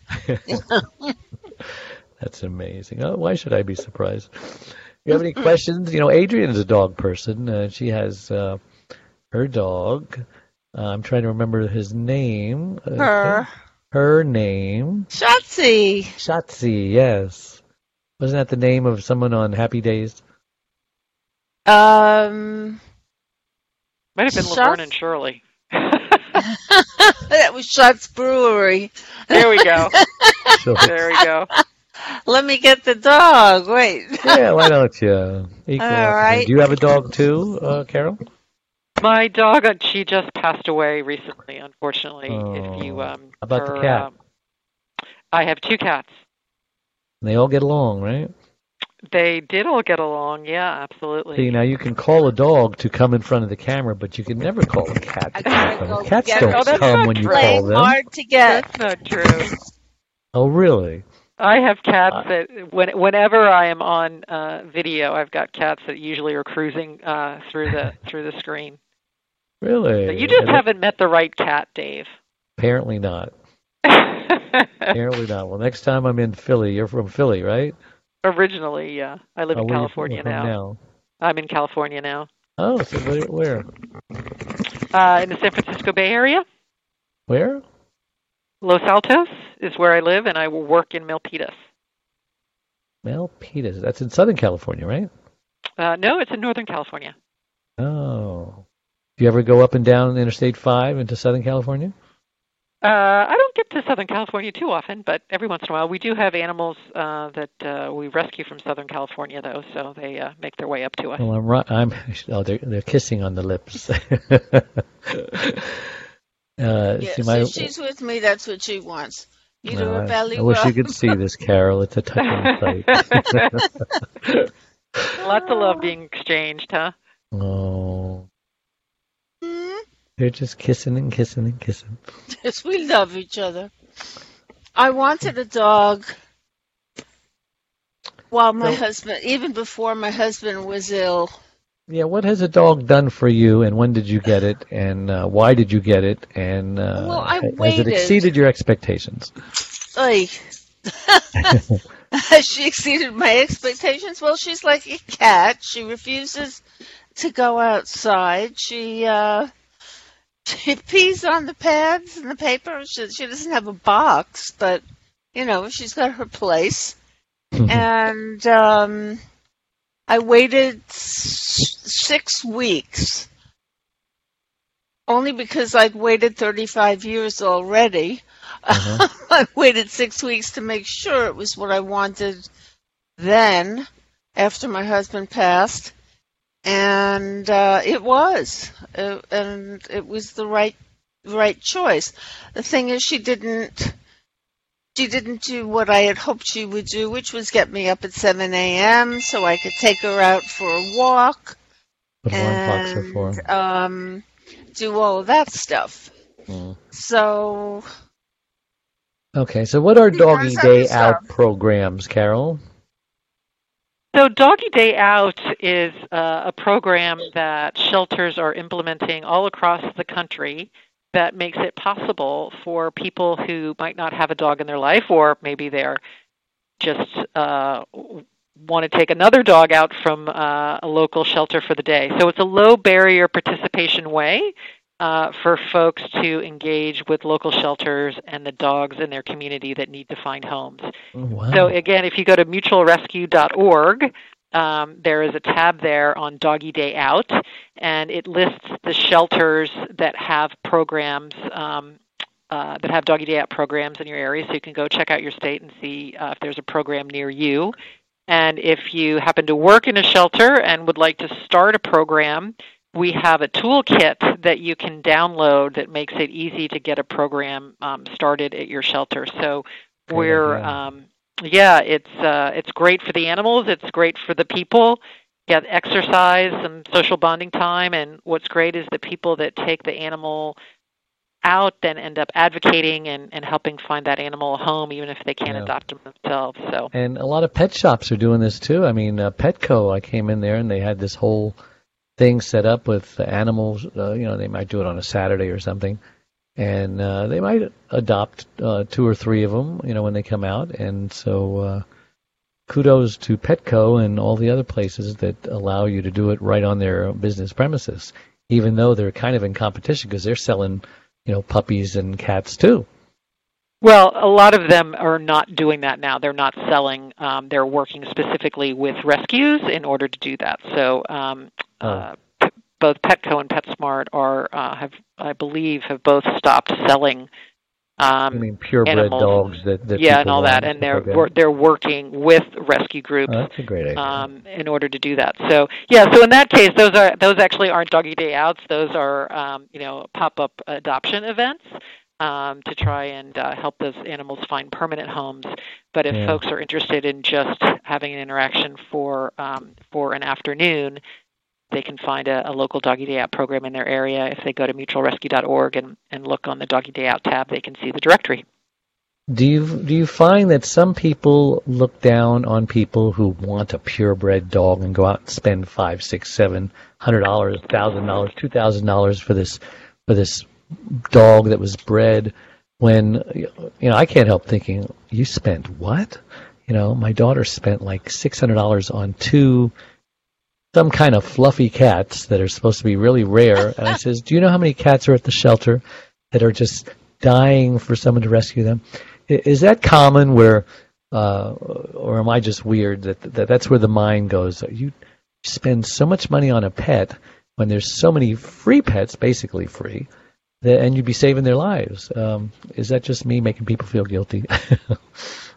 That's amazing. Oh, why should I be surprised? You have any questions? You know, Adrienne's a dog person. Uh, she has uh, her dog. Uh, I'm trying to remember his name. Her. Her name. Schotzie. Schotzie, yes. Wasn't that the name of someone on Happy Days? Um, Might have been Schotz- Laverne and Shirley. That was Scott's Brewery. There we go. Sure. There we go. Let me get the dog. Wait. Yeah, why don't you? Equal All right. Do you have a dog too, uh, Carol? My dog, she just passed away recently, unfortunately. Oh, if you, um, how about her, the cat? Um, I have two cats. And they all get along, right? They did all get along, yeah, absolutely. See, now you can call a dog to come in front of the camera, but you can never call a cat to come in front of the camera. Cats don't come when you call them. Hard to get. That's not true. Oh, really? I have cats that, when, whenever I am on uh, video, I've got cats that usually are cruising uh, through the through the screen. Really? So you just I haven't met the right cat, Dave. Apparently not. Apparently not. Well, next time I'm in Philly, you're from Philly, right? Originally, yeah. I live oh, in California now. now. I'm in California now. Oh, so where? Uh, in the San Francisco Bay Area. Where? Los Altos is where I live, and I work in Milpitas. Milpitas. That's in Southern California, right? Uh, no, it's in Northern California. Oh. Do you ever go up and down Interstate five into Southern California? Uh, I don't get to Southern California too often, but every once in a while we do have animals uh, that uh, we rescue from Southern California, though, so they uh, make their way up to us. Well, I'm right. I'm oh, they're they're kissing on the lips. uh, yeah, see, my, so she's with me. That's what she wants. You do a belly rub. I wish you could see this, Carol. It's a touching sight. Lots of love being exchanged, huh? Oh. They're just kissing and kissing and kissing. Yes, we love each other. I wanted a dog while my so, husband, even before my husband was ill. Yeah, what has a dog done for you, and when did you get it, and uh, why did you get it, and uh, well, I waited. Has it exceeded your expectations? Oy. She exceeded my expectations. Well, she's like a cat. She refuses to go outside. She... Uh, She pees on the pads and the paper. She, she doesn't have a box, but, you know, she's got her place. Mm-hmm. And um, I waited s- six weeks, only because I'd waited thirty-five years already. Mm-hmm. I waited six weeks to make sure it was what I wanted then, after my husband passed. And uh, it was, uh, and it was the right right choice. The thing is, she didn't she didn't do what I had hoped she would do, which was get me up at seven a.m. so I could take her out for a walk and for. Um, do all of that stuff. Mm. So... Okay, so what are Doggy Day Out programs, Carol? So Doggy Day Out is uh, a program that shelters are implementing all across the country that makes it possible for people who might not have a dog in their life, or maybe they're just uh, want to take another dog out from uh, a local shelter for the day. So it's a low-barrier participation way Uh, for folks to engage with local shelters and the dogs in their community that need to find homes. Oh, wow. So again, if you go to mutual rescue dot org, um, there is a tab there on Doggy Day Out, and it lists the shelters that have programs, um, uh, that have Doggy Day Out programs in your area, so you can go check out your state and see uh, if there's a program near you. And if you happen to work in a shelter and would like to start a program, we have a toolkit that you can download that makes it easy to get a program um, started at your shelter. So we're, yeah, um, yeah it's uh, it's great for the animals. It's great for the people. Get exercise, some social bonding time, and what's great is the people that take the animal out then end up advocating and, and helping find that animal a home, even if they can't yeah. adopt them themselves. So. And a lot of pet shops are doing this too. I mean, uh, Petco, I came in there and they had this whole things set up with animals. Uh, you know, they might do it on a Saturday or something, and uh, they might adopt uh, two or three of them, you know, when they come out. And so uh, kudos to Petco and all the other places that allow you to do it right on their business premises, even though they're kind of in competition because they're selling, you know, puppies and cats too. Well, a lot of them are not doing that now. They're not selling. Um, they're working specifically with rescues in order to do that. So um, uh, p- both Petco and PetSmart are, uh, have, I believe, have both stopped selling. Um, I mean, purebred animals. dogs that, that yeah, and all that, and they're wor- they're working with rescue groups. Oh, that's a great idea. Um, in order to do that. So yeah, so in that case, those are those actually aren't Doggy Day Outs. Those are um, you know pop-up adoption events. Um, to try and uh, help those animals find permanent homes. But if yeah. folks are interested in just having an interaction for um, for an afternoon, they can find a, a local Doggy Day Out program in their area. If they go to mutual rescue dot org and, and look on the Doggy Day Out tab, they can see the directory. Do you, do you find that some people look down on people who want a purebred dog and go out and spend five, six, seven hundred dollars, thousand dollars, two thousand dollars for this for this dog that was bred? When, you know, I can't help thinking, you spent what? You know, my daughter spent like six hundred dollars on two, some kind of fluffy cats that are supposed to be really rare. And I says, do you know how many cats are at the shelter that are just dying for someone to rescue them? Is that common where, uh, or am I just weird that, that that's where the mind goes? You spend so much money on a pet when there's so many free pets, basically free, and you'd be saving their lives. Um, is that just me making people feel guilty?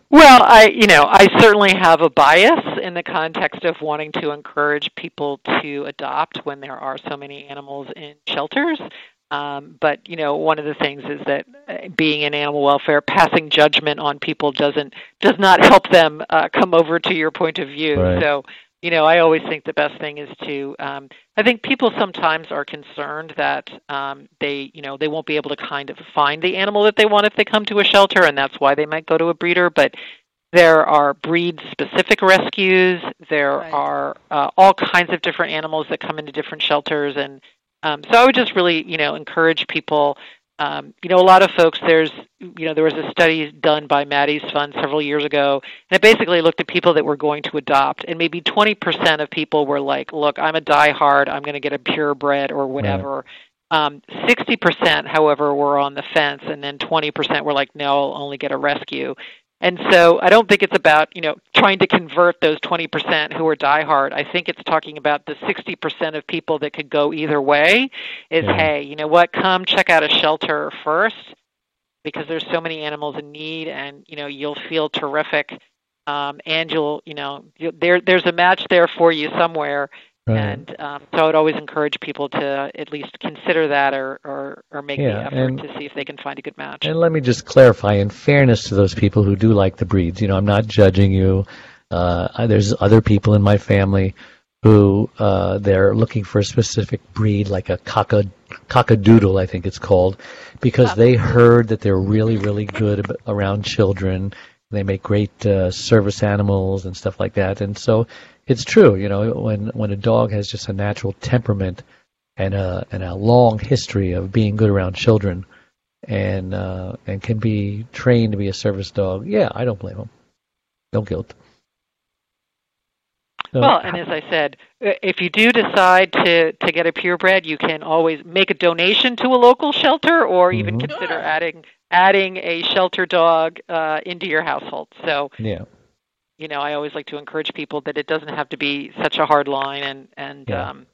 Well, I, you know, I certainly have a bias in the context of wanting to encourage people to adopt when there are so many animals in shelters. Um, but, you know, one of the things is that being in animal welfare, passing judgment on people doesn't does not help them uh, come over to your point of view. Right. So, you know, I always think the best thing is to, um, I think people sometimes are concerned that um, they, you know, they won't be able to kind of find the animal that they want if they come to a shelter, and that's why they might go to a breeder. But there are breed-specific rescues. There right. are uh, all kinds of different animals that come into different shelters. And um, so I would just really, you know, encourage people. Um, you know, a lot of folks, there's, you know, there was a study done by Maddie's Fund several years ago, and it basically looked at people that were going to adopt, and maybe twenty percent of people were like, look, I'm a diehard, I'm going to get a purebred or whatever. Right. Um, sixty percent, however, were on the fence, and then twenty percent were like, no, I'll only get a rescue. And so I don't think it's about, you know, trying to convert those twenty percent who are diehard. I think it's talking about the sixty percent of people that could go either way is, yeah. hey, you know what, come check out a shelter first because there's so many animals in need and, you know, you'll feel terrific um, and you'll, you know, you'll, there, there's a match there for you somewhere. Right. And um, so I would always encourage people to at least consider that or, or, or make yeah, the effort and, to see if they can find a good match. And let me just clarify, in fairness to those people who do like the breeds, you know, I'm not judging you. Uh, there's other people in my family who uh, they're looking for a specific breed, like a cock-a- cockadoodle, I think it's called, because um, they heard that they're really, really good around children. They make great uh, service animals and stuff like that. And so it's true, you know, when, when a dog has just a natural temperament and a and a long history of being good around children, and uh, and can be trained to be a service dog. Yeah, I don't blame them. No guilt. So, well, and as I said, if you do decide to, to get a purebred, you can always make a donation to a local shelter, or mm-hmm. even consider adding adding a shelter dog uh, into your household. So yeah. You know, I always like to encourage people that it doesn't have to be such a hard line, and, and yeah. um,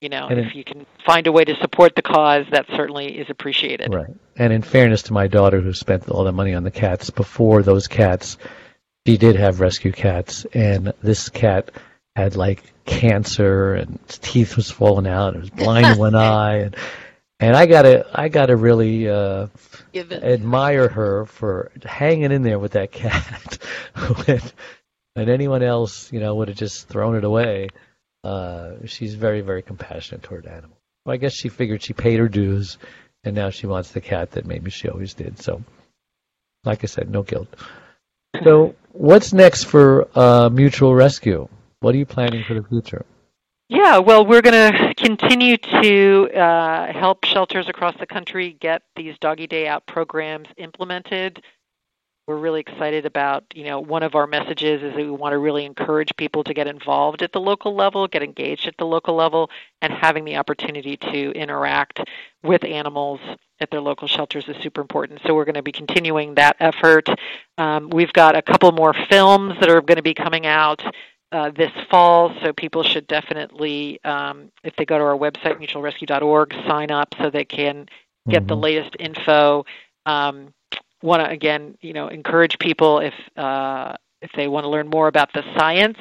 you know, and if in, you can find a way to support the cause, that certainly is appreciated. Right. And in fairness to my daughter, who spent all the money on the cats, before those cats, she did have rescue cats, and this cat had, like, cancer, and his teeth was falling out, and was blind in one eye, and... And I gotta, I gotta really uh, admire her for hanging in there with that cat. when, and anyone else, you know, would have just thrown it away. Uh, she's very, very compassionate toward animals. Well, I guess she figured she paid her dues, and now she wants the cat that maybe she always did. So, like I said, no guilt. So, what's next for uh, Mutual Rescue? What are you planning for the future? Yeah, well, we're going to continue to uh, help shelters across the country get these Doggy Day Out programs implemented. We're really excited about, you know, one of our messages is that we want to really encourage people to get involved at the local level, get engaged at the local level, and having the opportunity to interact with animals at their local shelters is super important. So we're going to be continuing that effort. Um, we've got a couple more films that are going to be coming out Uh, this fall, so people should definitely, um, if they go to our website, mutual rescue dot org, sign up so they can get mm-hmm. the latest info. Um, want to, again, you know, encourage people if uh, if they want to learn more about the science,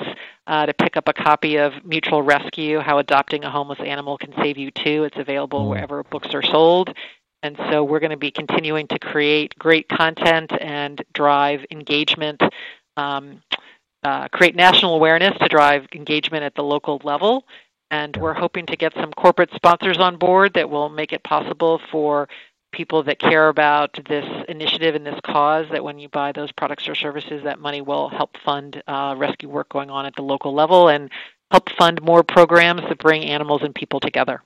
uh, to pick up a copy of Mutual Rescue, How Adopting a Homeless Animal Can Save You Too. It's available mm-hmm. wherever books are sold. And so we're going to be continuing to create great content and drive engagement, um Uh, create national awareness to drive engagement at the local level, and we're hoping to get some corporate sponsors on board that will make it possible for people that care about this initiative and this cause, that when you buy those products or services, that money will help fund uh, rescue work going on at the local level and help fund more programs that bring animals and people together.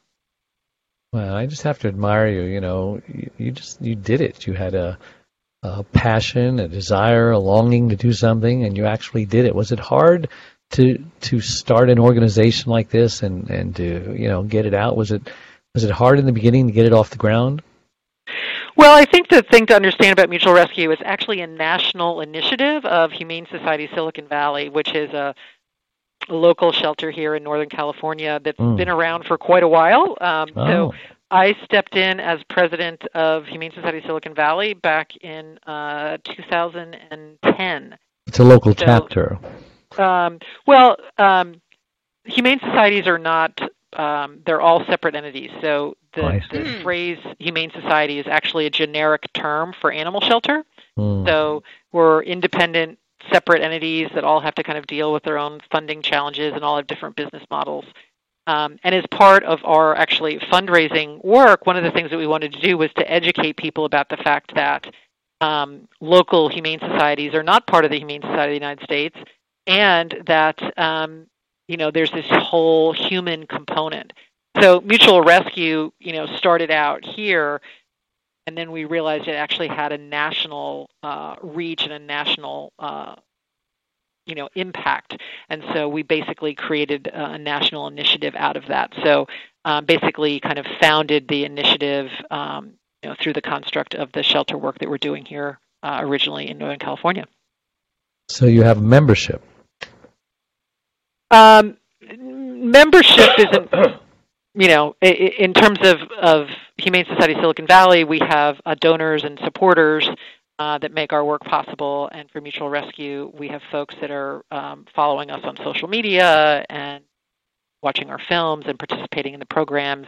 Well, I just have to admire you. You know, you, you just you did it. You had a a passion, a desire, a longing to do something, and you actually did it. Was it hard to to start an organization like this and, and to, you know, get it out? Was it was it hard in the beginning to get it off the ground? Well, I think the thing to understand about Mutual Rescue is actually a national initiative of Humane Society Silicon Valley, which is a local shelter here in Northern California that's mm. been around for quite a while. Um, oh. So I stepped in as president of Humane Society Silicon Valley back in uh, two thousand ten. It's a local so, chapter. Um, well, um, Humane Societies are not, um, they're all separate entities. So the, the mm. phrase Humane Society is actually a generic term for animal shelter. Mm. So we're independent, separate entities that all have to kind of deal with their own funding challenges and all have different business models. Um, and as part of our actually fundraising work, one of the things that we wanted to do was to educate people about the fact that um, local humane societies are not part of the Humane Society of the United States, and that um, you know, there's this whole human component. So Mutual Rescue, you know, started out here, and then we realized it actually had a national uh, reach and a national Uh, you know, impact. And so we basically created a national initiative out of that. So um, basically kind of founded the initiative um, you know, through the construct of the shelter work that we're doing here uh, originally in Northern California. So you have membership. Um, membership isn't, you know, in terms of, of Humane Society Silicon Valley, we have uh, donors and supporters Uh, that make our work possible, and for Mutual Rescue, we have folks that are um, following us on social media and watching our films and participating in the programs.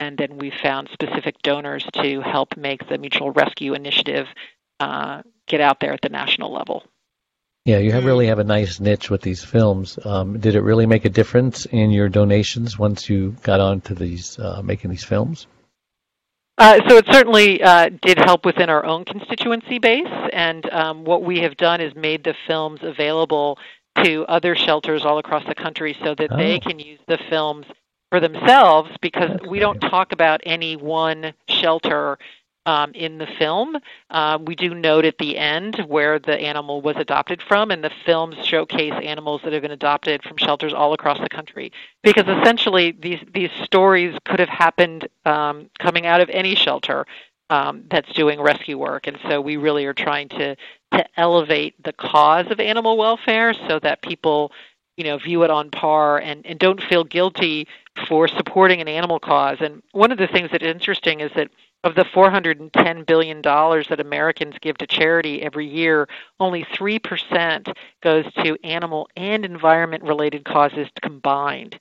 And then we found specific donors to help make the Mutual Rescue Initiative uh, get out there at the national level. Yeah, you have really have a nice niche with these films. Um, did it really make a difference in your donations once you got on to these, uh, making these films? Uh, so it certainly uh, did help within our own constituency base. And um, what we have done is made the films available to other shelters all across the country so that oh. they can use the films for themselves, because That's we don't great. talk about any one shelter Um, in the film. Uh, we do note at the end where the animal was adopted from, and the films showcase animals that have been adopted from shelters all across the country, because essentially these, these stories could have happened um, coming out of any shelter um, that's doing rescue work. And so we really are trying to, to elevate the cause of animal welfare so that people, you know, view it on par and, and don't feel guilty for supporting an animal cause. And one of the things that is interesting is that of the four hundred ten billion dollars that Americans give to charity every year, only three percent goes to animal and environment-related causes combined.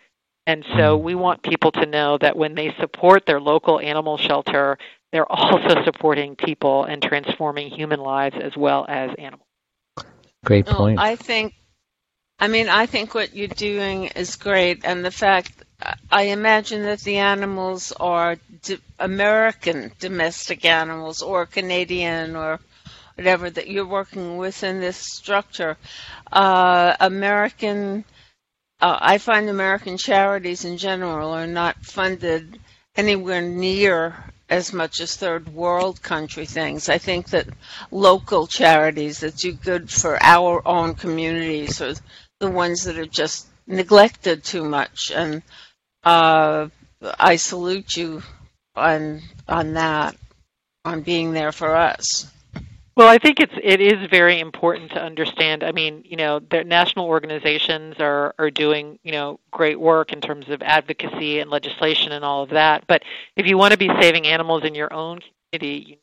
And so we want people to know that when they support their local animal shelter, they're also supporting people and transforming human lives as well as animals. Great point. Oh, I think, I mean, I think what you're doing is great, and the fact I imagine that the animals are d- American domestic animals or Canadian or whatever that you're working with in this structure. Uh, American, uh, I find American charities in general are not funded anywhere near as much as third world country things. I think that local charities that do good for our own communities are the ones that are just neglected too much, and Uh, I salute you on on that, on being there for us. Well, I think it's it is very important to understand. I mean, you know, the national organizations are are doing, you know, great work in terms of advocacy and legislation and all of that. But if you want to be saving animals in your own community, you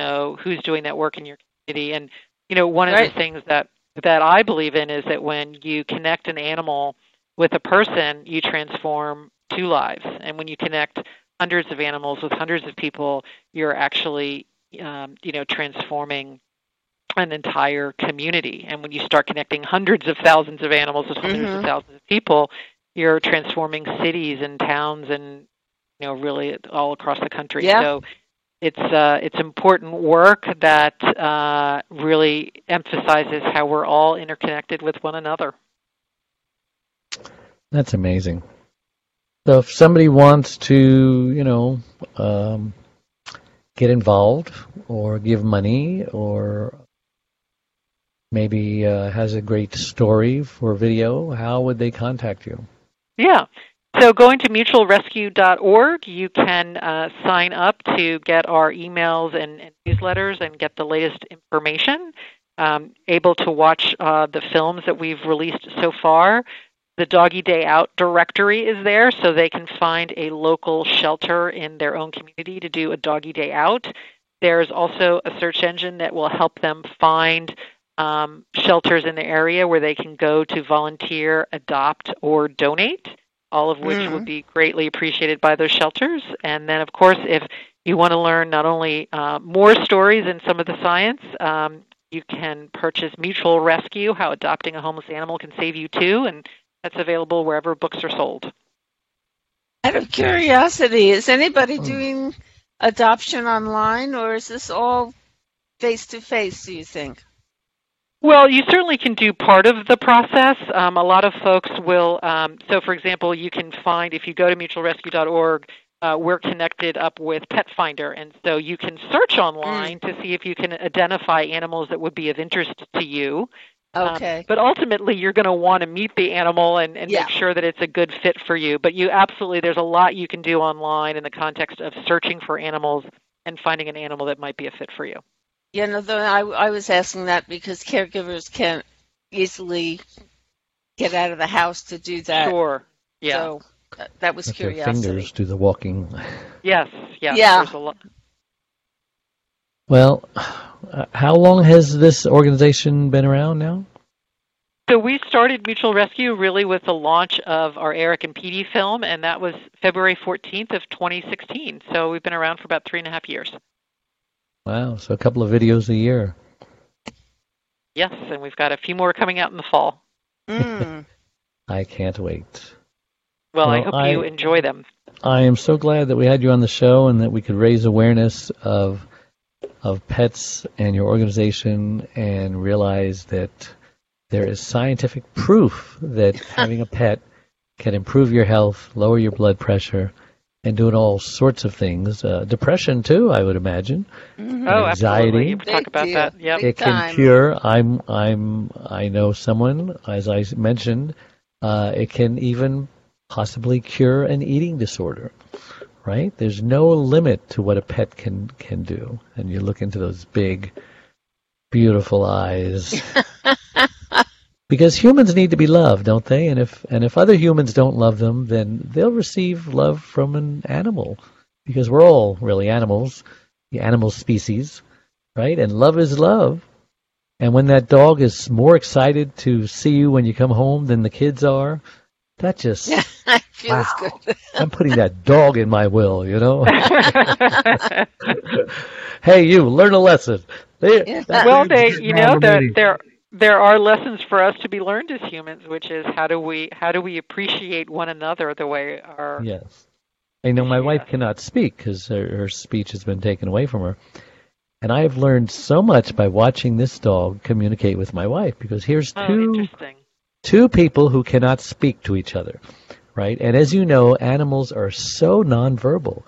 know who's doing that work in your community. And you know, one right. of the things that that I believe in is that when you connect an animal with a person, you transform two lives. And when you connect hundreds of animals with hundreds of people, you're actually, um, you know, transforming an entire community. And when you start connecting hundreds of thousands of animals with hundreds mm-hmm. of thousands of people, you're transforming cities and towns and, you know, really all across the country. Yeah. So it's uh, it's important work that uh, really emphasizes how we're all interconnected with one another. That's amazing. So if somebody wants to, you know, um, get involved or give money or maybe uh, has a great story for video, how would they contact you? Yeah. So going to mutual rescue dot org, you can uh, sign up to get our emails and, and newsletters and get the latest information, um, able to watch uh, the films that we've released so far. The Doggy Day Out directory is there, so they can find a local shelter in their own community to do a Doggy Day Out. There's also a search engine that will help them find um, shelters in the area where they can go to volunteer, adopt, or donate, all of which mm-hmm. would be greatly appreciated by those shelters. And then, of course, if you want to learn not only uh, more stories and some of the science, um, you can purchase Mutual Rescue, How Adopting a Homeless Animal Can Save You Too, and that's available wherever books are sold. Out of curiosity, is anybody doing adoption online, or is this all face-to-face, do you think? Well, you certainly can do part of the process. Um, a lot of folks will, um, so for example, you can find, if you go to mutual rescue dot org, uh, we're connected up with PetFinder, and so you can search online mm. to see if you can identify animals that would be of interest to you. Okay. Um, but ultimately, you're going to want to meet the animal and, and yeah. make sure that it's a good fit for you. But you absolutely, there's a lot you can do online in the context of searching for animals and finding an animal that might be a fit for you. Yeah, no, though I, I was asking that because caregivers can't easily get out of the house to do that. Sure. Yeah. So that, that was With curiosity. Their fingers do the walking. Yes. Yes. Yeah. There's a lot. Well, uh, how long has this organization been around now? So we started Mutual Rescue really with the launch of our Eric and Peety film, and that was February fourteenth of twenty sixteen. So we've been around for about three and a half years. Wow, so a couple of videos a year. Yes, and we've got a few more coming out in the fall. Mm. I can't wait. Well, well I hope I, you enjoy them. I am so glad that we had you on the show and that we could raise awareness of of pets and your organization and realize that there is scientific proof that having a pet can improve your health, lower your blood pressure, and doing all sorts of things. Uh, depression, too, I would imagine. Mm-hmm. Oh, anxiety. Absolutely. You talk about that. Yep. It can time. cure. I'm, I'm, I know someone, as I mentioned, uh, it can even possibly cure an eating disorder, right? There's no limit to what a pet can, can do. And you look into those big, beautiful eyes. Because humans need to be loved, don't they? And if and if other humans don't love them, then they'll receive love from an animal, because we're all really animals, the animal species, right? And love is love. And when that dog is more excited to see you when you come home than the kids are, that just yeah, it feels wow, good. I'm putting that dog in my will, you know. Hey, you learn a lesson. They, yeah. Well, they, you know, they're. they're There are lessons for us to be learned as humans, which is how do we how do we appreciate one another the way our yes. I know my yes. wife cannot speak because her, her speech has been taken away from her, and I have learned so much by watching this dog communicate with my wife. Because here's oh, two two people who cannot speak to each other, right? And as you know, animals are so nonverbal.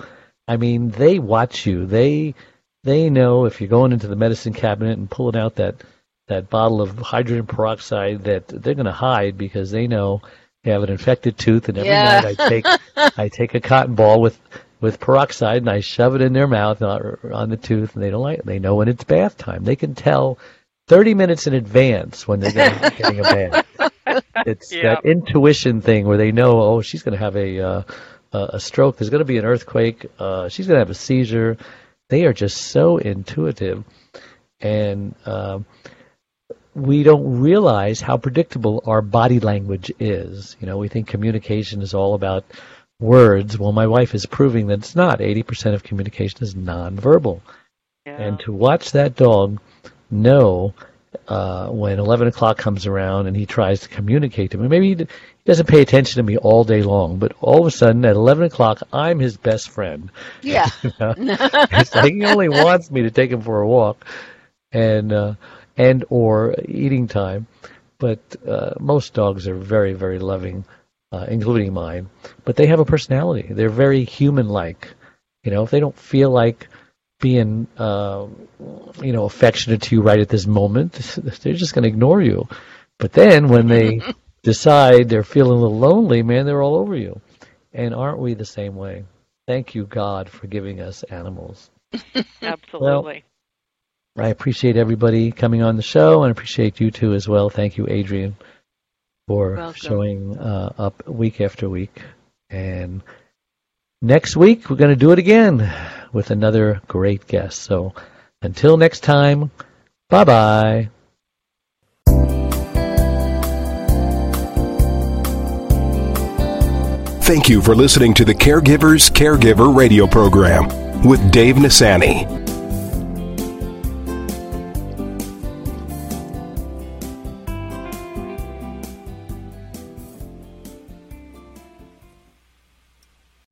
I mean, they watch you. They they know if you're going into the medicine cabinet and pulling out that. that bottle of hydrogen peroxide that they're going to hide because they know they have an infected tooth, and every yeah. night I take I take a cotton ball with, with peroxide and I shove it in their mouth on the tooth, and they don't like it. They know when it's bath time. They can tell thirty minutes in advance when they're going to be getting a bath. It's yeah. that intuition thing where they know, oh, she's going to have a uh, a stroke. There's going to be an earthquake. Uh, she's going to have a seizure. They are just so intuitive, and um, we don't realize how predictable our body language is. You know, we think communication is all about words. Well, my wife is proving that it's not. eighty percent of communication is nonverbal. Yeah. And to watch that dog know uh, when eleven o'clock comes around and he tries to communicate to me, maybe he, d- he doesn't pay attention to me all day long, but all of a sudden at eleven o'clock, I'm his best friend. Yeah. You know? It's like he only wants me to take him for a walk. And, uh, and or eating time, but uh, most dogs are very, very loving, uh, including mine, but they have a personality. They're very human-like. You know, if they don't feel like being, uh, you know, affectionate to you right at this moment, they're just going to ignore you. But then when they decide they're feeling a little lonely, man, they're all over you. And aren't we the same way? Thank you, God, for giving us animals. Absolutely. Well, I appreciate everybody coming on the show, and appreciate you too as well. Thank you, Adrienne, for Welcome. showing uh, up week after week. And next week, we're going to do it again with another great guest. So until next time, bye-bye. Thank you for listening to the Caregivers Caregiver Radio Program with Dave Nassani.